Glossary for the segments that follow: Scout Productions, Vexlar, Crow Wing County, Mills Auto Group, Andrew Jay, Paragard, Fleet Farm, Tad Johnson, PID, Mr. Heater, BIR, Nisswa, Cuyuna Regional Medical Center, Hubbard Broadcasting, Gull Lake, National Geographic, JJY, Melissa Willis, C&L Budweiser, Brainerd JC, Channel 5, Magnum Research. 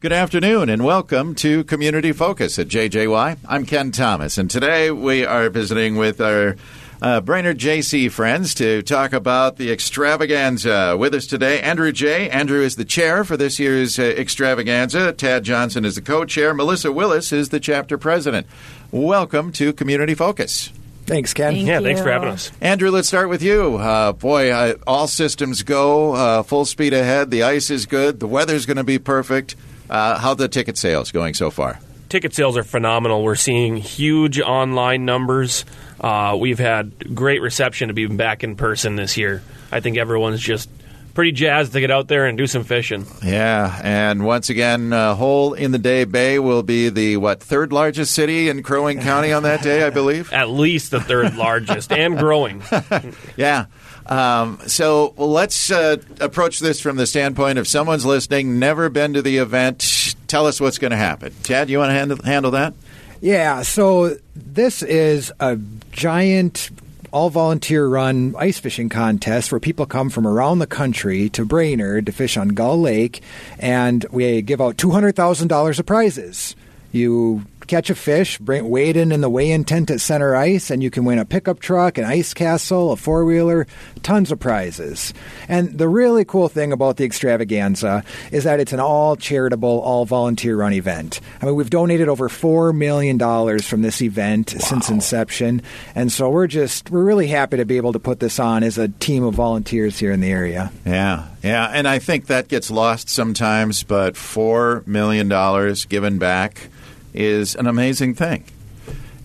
Good afternoon and welcome to Community Focus at JJY. I'm Ken Thomas, and today we are visiting with our Brainerd JC friends to talk about the extravaganza. With us today, Andrew J. Andrew is the chair for this year's extravaganza. Tad Johnson is the co-chair. Melissa Willis is the chapter president. Welcome to Community Focus. Thanks, Ken. Thanks for having us. Andrew, let's start with you. All systems go, full speed ahead. The ice is good. The weather's going to be perfect. How are the ticket sales going so far? Ticket sales are phenomenal. We're seeing huge online numbers. We've had great reception to be back in person this year. I think everyone's just pretty jazzed to get out there and do some fishing. Yeah, and once again, Hole in the Day Bay will be the, third largest city in Crow Wing County on that day, I believe? At least the third largest, and growing. Yeah. So let's approach this from the standpoint of someone's listening, never been to the event. Tell us what's going to happen. Chad, you want to handle that? Yeah, so this is a giant all-volunteer-run ice fishing contest where people come from around the country to Brainerd to fish on Gull Lake, and we give out $200,000 of prizes. You catch a fish, wade in the weigh-in tent at center ice, and you can win a pickup truck, an ice castle, a four-wheeler, tons of prizes. And the really cool thing about the extravaganza is that it's an all-charitable, all-volunteer-run event. I mean, we've donated over $4 million from this event since inception, and so we're really happy to be able to put this on as a team of volunteers here in the area. Yeah, and I think that gets lost sometimes, but $4 million given back is an amazing thing.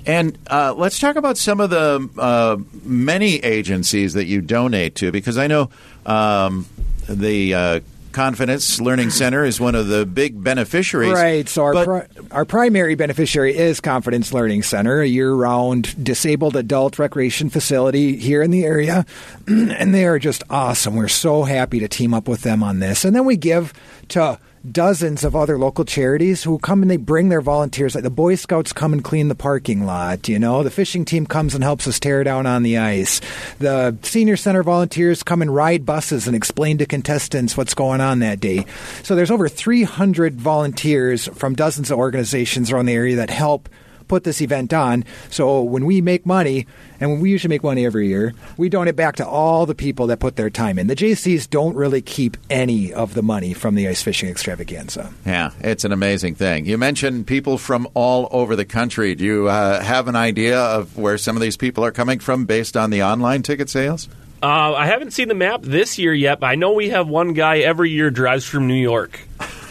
And let's talk about some of the many agencies that you donate to, because I know the Confidence Learning Center is one of the big beneficiaries. Right. So our primary beneficiary is Confidence Learning Center, a year-round disabled adult recreation facility here in the area. And they are just awesome. We're so happy to team up with them on this. And then we give to dozens of other local charities who come and they bring their volunteers. Like the Boy Scouts come and clean the parking lot, The fishing team comes and helps us tear down on the ice. The senior center volunteers come and ride buses and explain to contestants what's going on that day. So there's over 300 volunteers from dozens of organizations around the area that help put this event on. So when we make money, and we usually make money every year, we donate back to all the people that put their time in. The JCs don't really keep any of the money from the ice fishing extravaganza. Yeah, it's an amazing thing. You mentioned people from all over the country. Do you have an idea of where some of these people are coming from based on the online ticket sales? I haven't seen the map this year yet, but I know we have one guy every year drives from New York.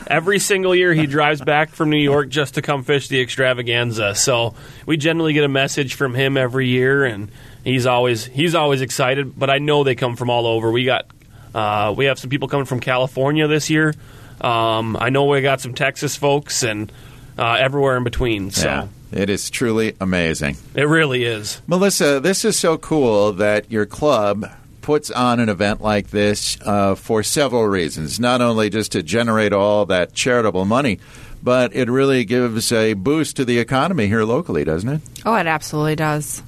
Every single year he drives back from New York just to come fish the extravaganza. So we generally get a message from him every year, and he's always excited. But I know they come from all over. We have some people coming from California this year. I know we got some Texas folks and everywhere in between. So. Yeah. It is truly amazing. It really is. Melissa, this is so cool that your club puts on an event like this for several reasons, not only just to generate all that charitable money, but it really gives a boost to the economy here locally, doesn't it? Oh, it absolutely does.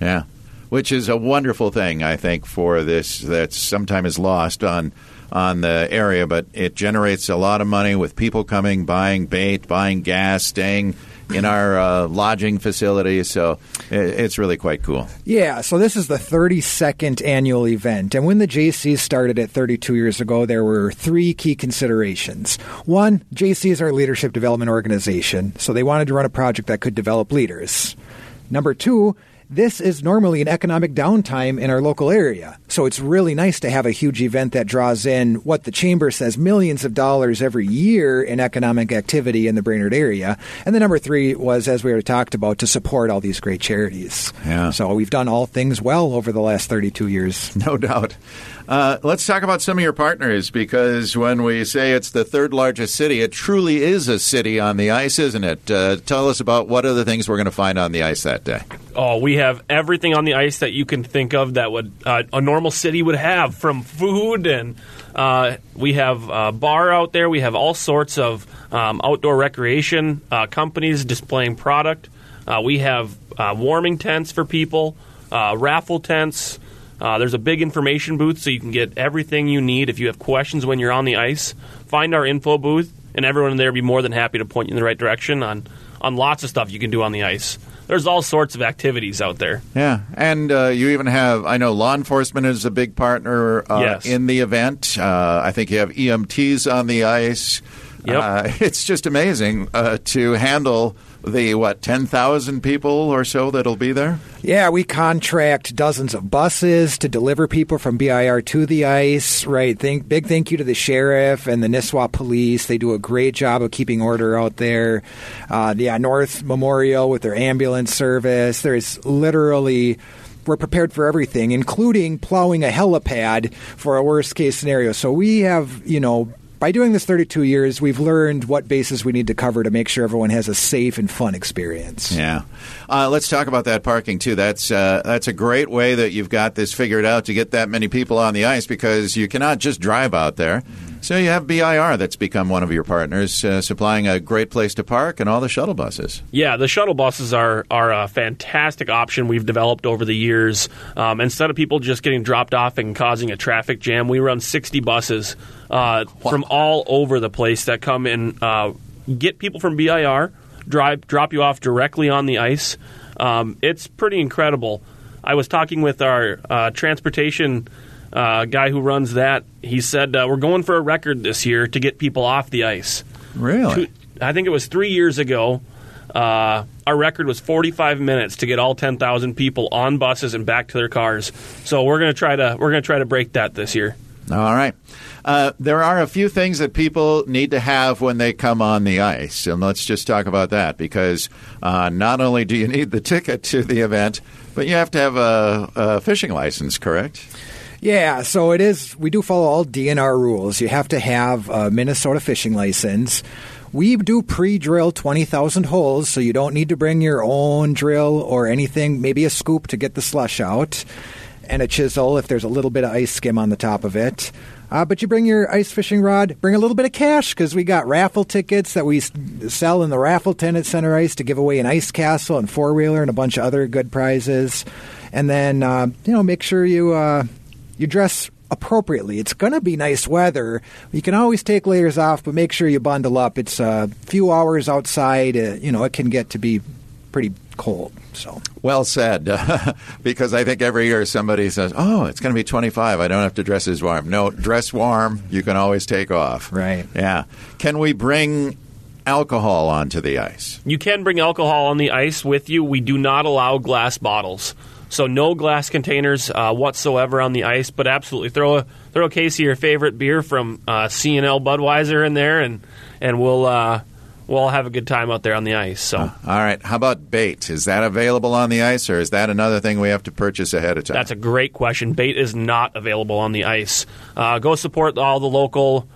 Yeah, which is a wonderful thing, I think, for this that sometimes is lost on the area, but it generates a lot of money with people coming, buying bait, buying gas, staying in our lodging facility, so it's really quite cool. Yeah, so this is the 32nd annual event, and when the JCs started it 32 years ago, there were three key considerations. One, JCs are a leadership development organization, so they wanted to run a project that could develop leaders. Number two, this is normally an economic downtime in our local area, so it's really nice to have a huge event that draws in what the chamber says millions of dollars every year in economic activity in the Brainerd area. And the number three was, as we already talked about, to support all these great charities. Yeah. So we've done all things well over the last 32 years. No doubt. Let's talk about some of your partners, because when we say it's the third largest city, it truly is a city on the ice, isn't it? Tell us about what other things we're going to find on the ice that day. Oh, we have everything on the ice that you can think of that would a normal city would have, from food, and we have a bar out there. We have all sorts of outdoor recreation companies displaying product. We have warming tents for people, raffle tents. There's a big information booth, so you can get everything you need if you have questions when you're on the ice. Find our info booth and everyone there would be more than happy to point you in the right direction on lots of stuff you can do on the ice. There's all sorts of activities out there. Yeah, and you even have, I know law enforcement is a big partner in the event. I think you have EMTs on the ice. Yep. It's just amazing to handle the, 10,000 people or so that'll be there? Yeah, we contract dozens of buses to deliver people from BIR to the ice, right? Big thank you to the sheriff and the Nisswa police. They do a great job of keeping order out there. North Memorial with their ambulance service. There's literally... We're prepared for everything, including plowing a helipad for a worst-case scenario. So we have, by doing this 32 years, we've learned what bases we need to cover to make sure everyone has a safe and fun experience. Yeah. Let's talk about that parking, too. That's a great way that you've got this figured out to get that many people on the ice, because you cannot just drive out there. So you have BIR that's become one of your partners, supplying a great place to park and all the shuttle buses. Yeah, the shuttle buses are a fantastic option we've developed over the years. Instead of people just getting dropped off and causing a traffic jam, we run 60 buses from all over the place that come and get people from BIR, drop you off directly on the ice. It's pretty incredible. I was talking with our transportation guy who runs that. He said, we're going for a record this year to get people off the ice. Really? I think it was 3 years ago. Our record was 45 minutes to get all 10,000 people on buses and back to their cars. So we're going to try to break that this year. All right. There are a few things that people need to have when they come on the ice, and let's just talk about that, because not only do you need the ticket to the event, but you have to have a fishing license, correct? Yeah, so it is. We do follow all DNR rules. You have to have a Minnesota fishing license. We do pre-drill 20,000 holes, so you don't need to bring your own drill or anything, maybe a scoop to get the slush out, and a chisel if there's a little bit of ice skim on the top of it. But you bring your ice fishing rod, bring a little bit of cash, because we got raffle tickets that we sell in the raffle tent at Center Ice to give away an Ice Castle and four-wheeler and a bunch of other good prizes. And then, make sure you dress appropriately. It's going to be nice weather. You can always take layers off, but make sure you bundle up. It's a few hours outside. It can get to be pretty cold. So well said, because I think every year somebody says, "Oh, it's going to be 25. I don't have to dress as warm." No, dress warm. You can always take off. Right. Yeah. Can we bring alcohol onto the ice? You can bring alcohol on the ice with you. We do not allow glass bottles, so no glass containers whatsoever on the ice. But absolutely, throw a case of your favorite beer from C&L Budweiser in there, and we'll. We'll have a good time out there on the ice. So, all right. How about bait? Is that available on the ice, or is that another thing we have to purchase ahead of time? That's a great question. Bait is not available on the ice. Go support all the local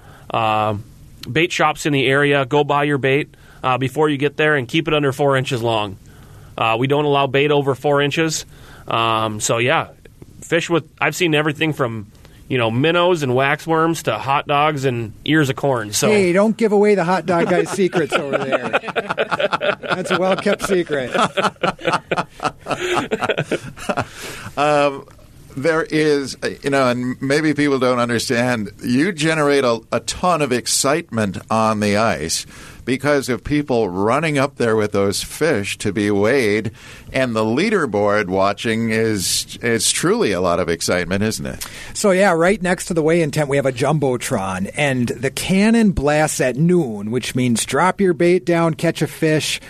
bait shops in the area. Go buy your bait before you get there, and keep it under 4 inches long. We don't allow bait over 4 inches. Fish with. I've seen everything from minnows and waxworms to hot dogs and ears of corn. So hey, don't give away the hot dog guy's secrets over there. That's a well-kept secret. There is, and maybe people don't understand, you generate a ton of excitement on the ice because of people running up there with those fish to be weighed, and the leaderboard watching is truly a lot of excitement, isn't it? So, yeah, right next to the weigh-in tent, we have a Jumbotron, and the cannon blasts at noon, which means drop your bait down, catch a fish.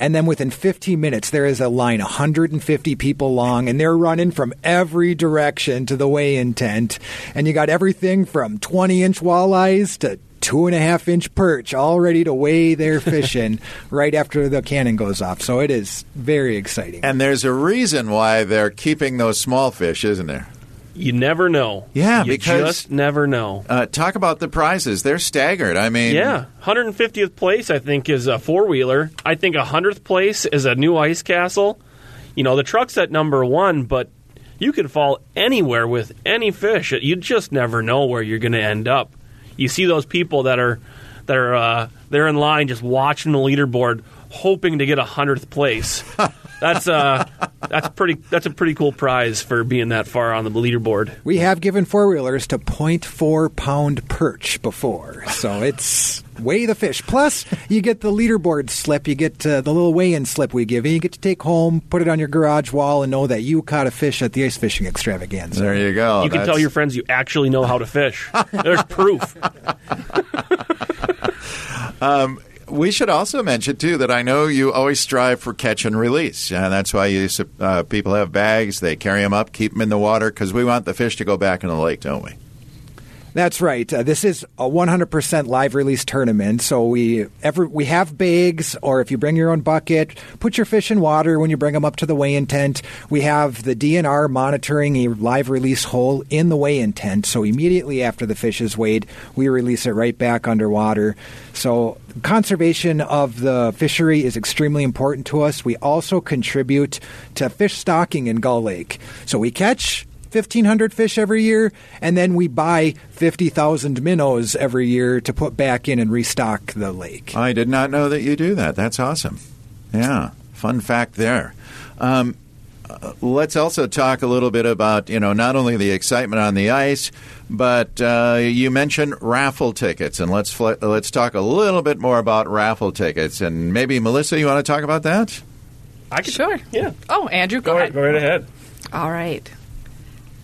And then within 15 minutes, there is a line 150 people long, and they're running from every direction to the weigh-in tent. And you got everything from 20-inch walleyes to 2.5-inch perch all ready to weigh their fish in right after the cannon goes off. So it is very exciting. And there's a reason why they're keeping those small fish, isn't there? You never know. Yeah, because you just never know. Talk about the prizes. They're staggered. I mean... Yeah. 150th place, I think, is a four-wheeler. I think 100th place is a new ice castle. The truck's at number one, but you can fall anywhere with any fish. You just never know where you're going to end up. You see those people that are they're in line just watching the leaderboard, hoping to get 100th place. That's That's a pretty cool prize for being that far on the leaderboard. We have given four-wheelers to 0.4 pound perch before, so it's weigh the fish. Plus, you get the leaderboard slip. You get the little weigh-in slip we give you. You get to take home, put it on your garage wall, and know that you caught a fish at the ice fishing extravaganza. There you go. You can tell your friends you actually know how to fish. There's proof. We should also mention, too, that I know you always strive for catch and release. That's why people have bags. They carry them up, keep them in the water, because we want the fish to go back in the lake, don't we? That's right. This is a 100% live release tournament, so we have bags, or if you bring your own bucket, put your fish in water when you bring them up to the weigh-in tent. We have the DNR monitoring a live release hole in the weigh-in tent, so immediately after the fish is weighed, we release it right back underwater. So conservation of the fishery is extremely important to us. We also contribute to fish stocking in Gull Lake. So we catch 1,500 fish every year, and then we buy 50,000 minnows every year to put back in and restock the lake. I did not know that you do that. That's awesome. Yeah, fun fact there. Let's also talk a little bit about, not only the excitement on the ice, but you mentioned raffle tickets, and let's talk a little bit more about raffle tickets. And maybe, Melissa, you want to talk about that? I could. Sure. Yeah. Oh, Andrew, go ahead. Go right ahead. All right.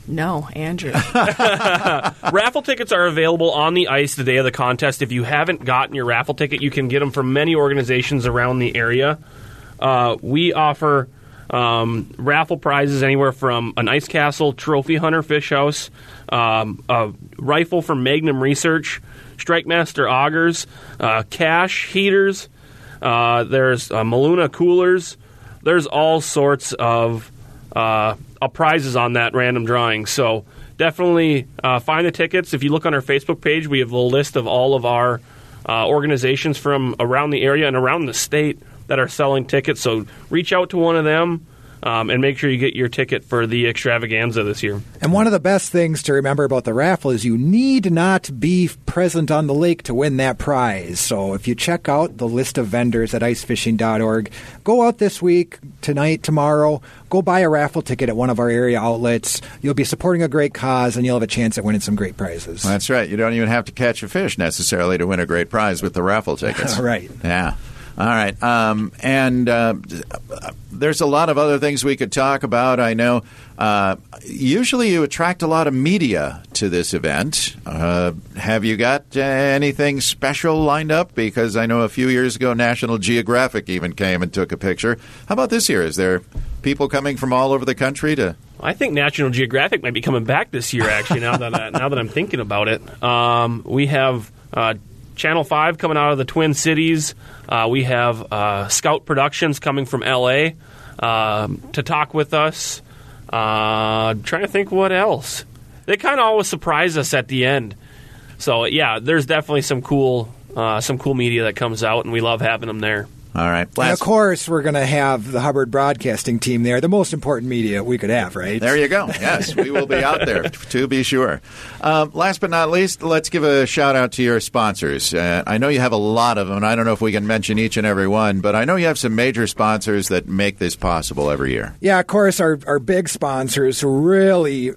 No, Andrew. Raffle tickets are available on the ice the day of the contest. If you haven't gotten your raffle ticket, you can get them from many organizations around the area. We offer raffle prizes anywhere from an Ice Castle, Trophy Hunter Fish House, a rifle from Magnum Research, Strike Master augers, cash heaters. There's Maluna coolers. There's all sorts of prizes on that random drawing. So definitely find the tickets. If you look on our Facebook page, we have a list of all of our organizations from around the area and around the state that are selling tickets. So reach out to one of them and make sure you get your ticket for the extravaganza this year. And one of the best things to remember about the raffle is you need not be present on the lake to win that prize. So if you check out the list of vendors at icefishing.org, go out this week, tonight, tomorrow, go buy a raffle ticket at one of our area outlets. You'll be supporting a great cause, and you'll have a chance at winning some great prizes. That's right. You don't even have to catch a fish necessarily to win a great prize with the raffle tickets. Right. Yeah. All right. And there's a lot of other things we could talk about. I know usually you attract a lot of media to this event. Have you got anything special lined up? Because I know a few years ago National Geographic even came and took a picture. How about this year? Is there people coming from all over the country to... I think National Geographic might be coming back this year, actually, now that I'm thinking about it. We have... Channel 5 coming out of the Twin Cities. We have Scout Productions coming from L.A. To talk with us. Trying to think what else. They kind of always surprise us at the end. So, yeah, there's definitely some cool media that comes out, and we love having them there. All right. And of course, we're going to have the Hubbard Broadcasting team there, the most important media we could have, right? There you go. Yes, we will be out there, to be sure. Last but not least, let's give a shout-out to your sponsors. I know you have a lot of them, and I don't know if we can mention each and every one, but I know you have some major sponsors that make this possible every year. Yeah, of course, our big sponsors really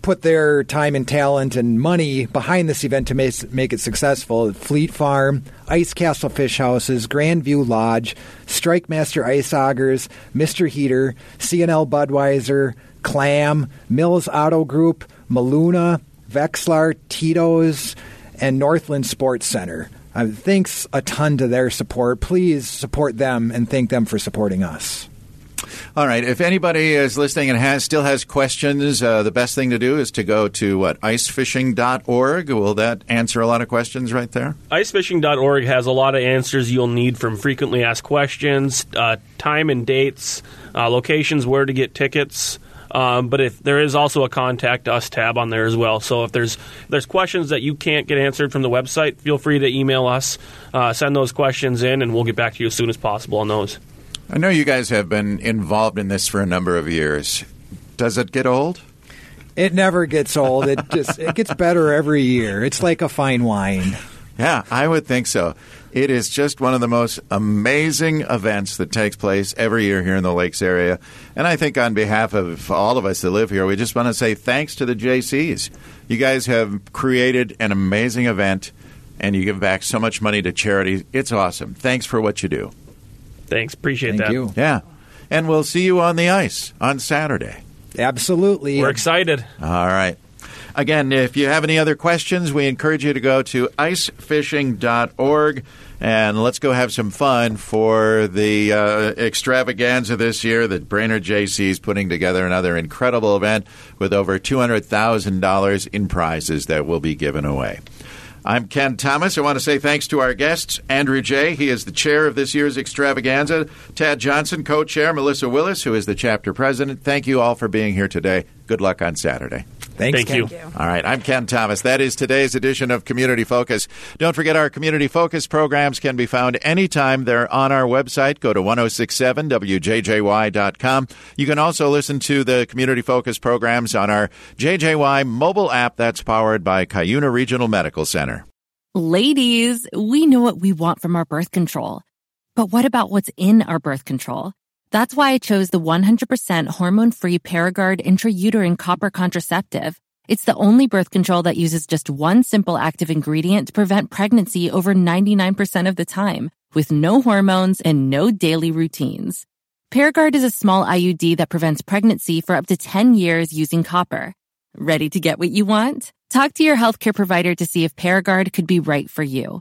put their time and talent and money behind this event to make it successful. Fleet Farm, Ice Castle Fish Houses, Grandview Lodge, Strike Master Ice Augers, Mr. Heater, C&L Budweiser, Clam, Mills Auto Group, Maluna, Vexlar, Tito's, and Northland Sports Center. Thanks a ton to their support. Please support them and thank them for supporting us. All right. If anybody is listening and still has questions, the best thing to do is to go to, icefishing.org? Will that answer a lot of questions right there? Icefishing.org has a lot of answers you'll need from frequently asked questions, time and dates, locations, where to get tickets. But if there is also a Contact Us tab on there as well. So if there's questions that you can't get answered from the website, feel free to email us, send those questions in, and we'll get back to you as soon as possible on those. I know you guys have been involved in this for a number of years. Does it get old? It never gets old. It gets better every year. It's like a fine wine. Yeah, I would think so. It is just one of the most amazing events that takes place every year here in the Lakes area. And I think on behalf of all of us that live here, we just want to say thanks to the JCs. You guys have created an amazing event, and you give back so much money to charities. It's awesome. Thanks for what you do. Thanks. Appreciate that. Thank you. Yeah. And we'll see you on the ice on Saturday. Absolutely. We're excited. All right. Again, if you have any other questions, we encourage you to go to icefishing.org, and let's go have some fun for the extravaganza this year that Brainerd JC is putting together, another incredible event with over $200,000 in prizes that will be given away. I'm Ken Thomas. I want to say thanks to our guests, Andrew Jay. He is the chair of this year's extravaganza. Tad Johnson, co-chair. Melissa Willis, who is the chapter president. Thank you all for being here today. Good luck on Saturday. Thank you. All right. I'm Ken Thomas. That is today's edition of Community Focus. Don't forget our Community Focus programs can be found anytime. They're on our website. Go to 1067wjjy.com. You can also listen to the Community Focus programs on our JJY mobile app that's powered by Cuyuna Regional Medical Center. Ladies, we know what we want from our birth control. But what about what's in our birth control? That's why I chose the 100% hormone-free Paragard intrauterine copper contraceptive. It's the only birth control that uses just one simple active ingredient to prevent pregnancy over 99% of the time, with no hormones and no daily routines. Paragard is a small IUD that prevents pregnancy for up to 10 years using copper. Ready to get what you want? Talk to your healthcare provider to see if Paragard could be right for you.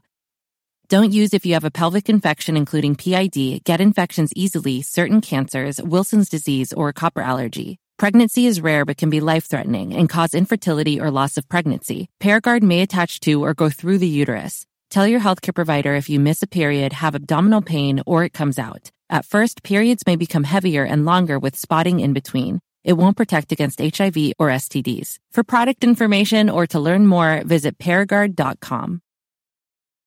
Don't use if you have a pelvic infection, including PID, get infections easily, certain cancers, Wilson's disease, or copper allergy. Pregnancy is rare but can be life-threatening and cause infertility or loss of pregnancy. Paragard may attach to or go through the uterus. Tell your healthcare provider if you miss a period, have abdominal pain, or it comes out. At first, periods may become heavier and longer with spotting in between. It won't protect against HIV or STDs. For product information or to learn more, visit Paragard.com.